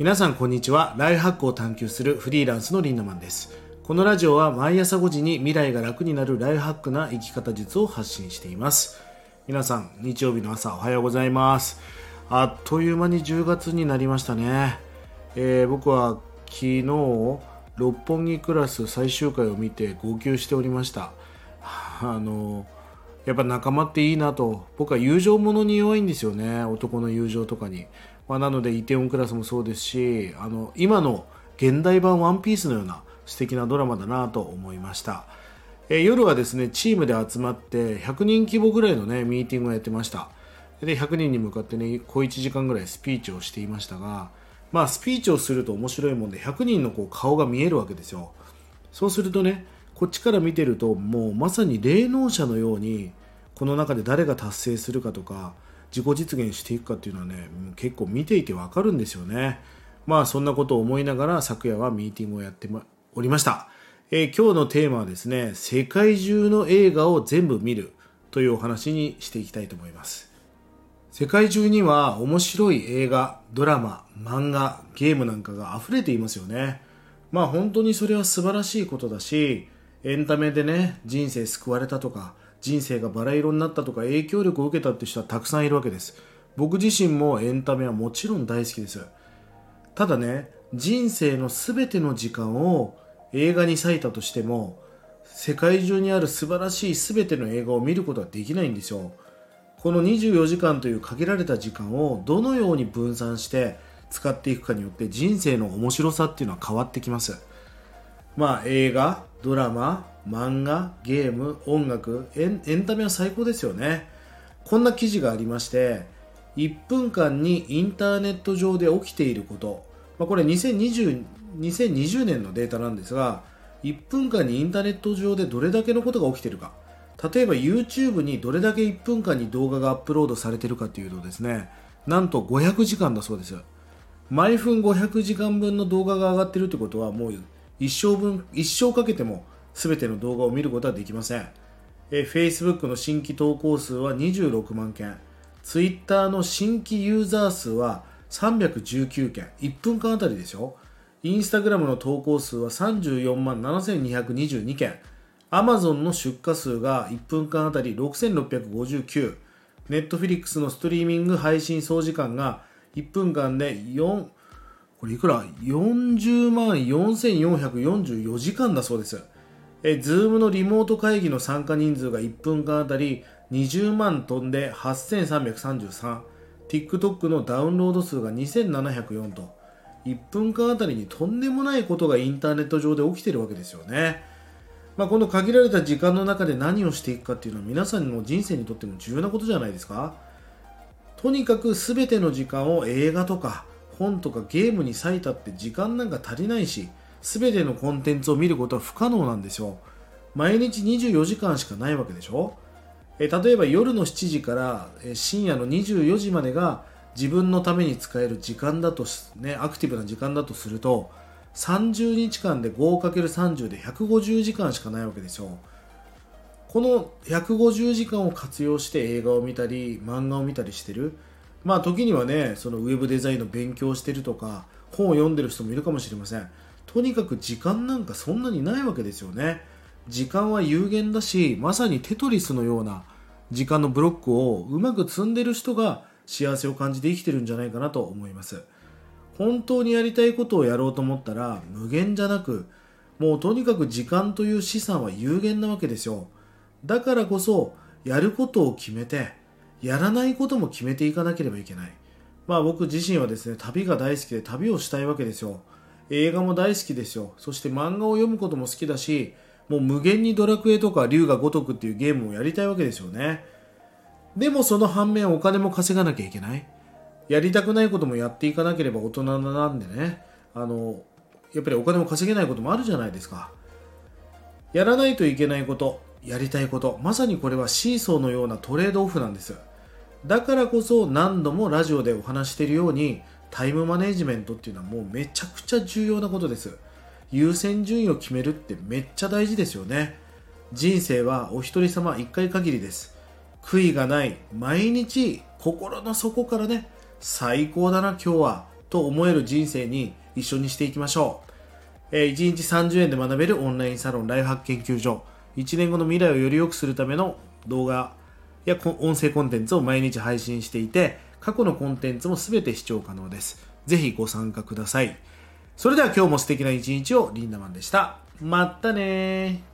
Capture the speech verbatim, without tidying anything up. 皆さんこんにちは。ライフハックを探求するフリーランスのリンダマンです。このラジオは毎朝ごじに未来が楽になるライフハックな生き方術を発信しています。皆さん日曜日の朝おはようございます。あっという間にじゅうがつになりましたね、えー、僕は昨日六本木クラス最終回を見て号泣しておりました。あのやっぱ仲間っていいなと。僕は友情ものに弱いんですよね、男の友情とかに。まあ、なのでイテウォンクラスもそうですし、あの今の現代版ワンピースのような素敵なドラマだなと思いました。えー、夜はですねチームで集まってひゃくにん規模ぐらいのねミーティングをやってました。でひゃくにんに向かってね小いちじかんぐらいスピーチをしていましたが、まあスピーチをすると面白いもんでひゃくにんのこう顔が見えるわけですよ。そうするとねこっちから見てるともうまさに霊能者のようにこの中で誰が達成するかとか自己実現していくかっていうのはね結構見ていてわかるんですよね。まあそんなことを思いながら昨夜はミーティングをやっておりました。えー、今日のテーマはですね世界中の映画を全部見るというお話にしていきたいと思います。世界中には面白い映画、ドラマ、漫画、ゲームなんかが溢れていますよね。まあ本当にそれは素晴らしいことだし、エンタメでね人生救われたとか人生がバラ色になったとか影響力を受けたって人はたくさんいるわけです。僕自身もエンタメはもちろん大好きです。ただね人生の全ての時間を映画に割いたとしても世界中にある素晴らしい全ての映画を見ることはできないんですよ。このにじゅうよじかんという限られた時間をどのように分散して使っていくかによって人生の面白さっていうのは変わってきます。まあ映画、ドラマ、漫画、ゲーム、音楽、エン、エンタメは最高ですよね。こんな記事がありましていっぷんかんにインターネット上で起きていること、まあ、これにせんにじゅうねんのデータなんですがいっぷんかんにインターネット上でどれだけのことが起きているか。例えば YouTube にどれだけいっぷんかんに動画がアップロードされているかというとですねなんとごひゃくじかんだそうです。毎分ごひゃくじかんぶんの動画が上がっているということはもう一生分、一生かけても全ての動画を見ることはできません。え Facebook の新規投稿数はにじゅうろくまんけん、 Twitter の新規ユーザー数はさんびゃくじゅうきゅうけん、いっぷんかんあたりですよ。 Instagram の投稿数はさんじゅうよんまんななせんにひゃくにじゅうにけん、Amazon の出荷数がいっぷんかんあたりろくせんろっぴゃくごじゅうきゅう、 Netflix のストリーミング配信総時間がいっぷんかんで4、これいくらよんじゅうまんよんせんよんひゃくよんじゅうよじかんだそうです。え、Zoom のリモート会議の参加人数がいっぷんかんあたりにじゅうまん飛んではっせんさんびゃくさんじゅうさん、 TikTok のダウンロード数がにせんななひゃくよんといっぷんかんあたりにとんでもないことがインターネット上で起きているわけですよね。まあ、この限られた時間の中で何をしていくかっていうのは皆さんの人生にとっても重要なことじゃないですか。とにかく全ての時間を映画とか本とかゲームに割いたって時間なんか足りないし全てのコンテンツを見ることは不可能なんですよ。毎日にじゅうよじかんしかないわけでしょ。え例えば夜のしちじから深夜のにじゅうよじまでが自分のために使える時間だとね、アクティブな時間だとするとさんじゅうにちかんで ごかけるさんじゅう でひゃくごじゅうじかんしかないわけですよ。このひゃくごじゅうじかんを活用して映画を見たり漫画を見たりしてる、まあ時にはねそのウェブデザインの勉強をしてるとか本を読んでる人もいるかもしれません。とにかく時間なんかそんなにないわけですよね。時間は有限だし、まさにテトリスのような時間のブロックをうまく積んでる人が幸せを感じて生きてるんじゃないかなと思います。本当にやりたいことをやろうと思ったら無限じゃなく、もうとにかく時間という資産は有限なわけですよ。だからこそやることを決めてやらないことも決めていかなければいけない。まあ僕自身はですね旅が大好きで旅をしたいわけですよ。映画も大好きですよ。そして漫画を読むことも好きだし、もう無限にドラクエとか龍が如くっていうゲームをやりたいわけですよね。でもその反面お金も稼がなきゃいけない、やりたくないこともやっていかなければ大人なんでね、あのやっぱりお金も稼げないこともあるじゃないですか。やらないといけないこと、やりたいこと、まさにこれはシーソーのようなトレードオフなんです。だからこそ何度もラジオでお話しているようにタイムマネジメントっていうのはもうめちゃくちゃ重要なことです。優先順位を決めるってめっちゃ大事ですよね。人生はお一人様一回限りです。悔いがない毎日、心の底からね最高だな今日はと思える人生に一緒にしていきましょう。えー、いちにちさんじゅうえんで学べるオンラインサロンライフハック研究所、いちねんごの未来をより良くするための動画や音声コンテンツを毎日配信していて、過去のコンテンツも全て視聴可能です。ぜひご参加ください。それでは今日も素敵な一日を。リンダマンでした。またねー。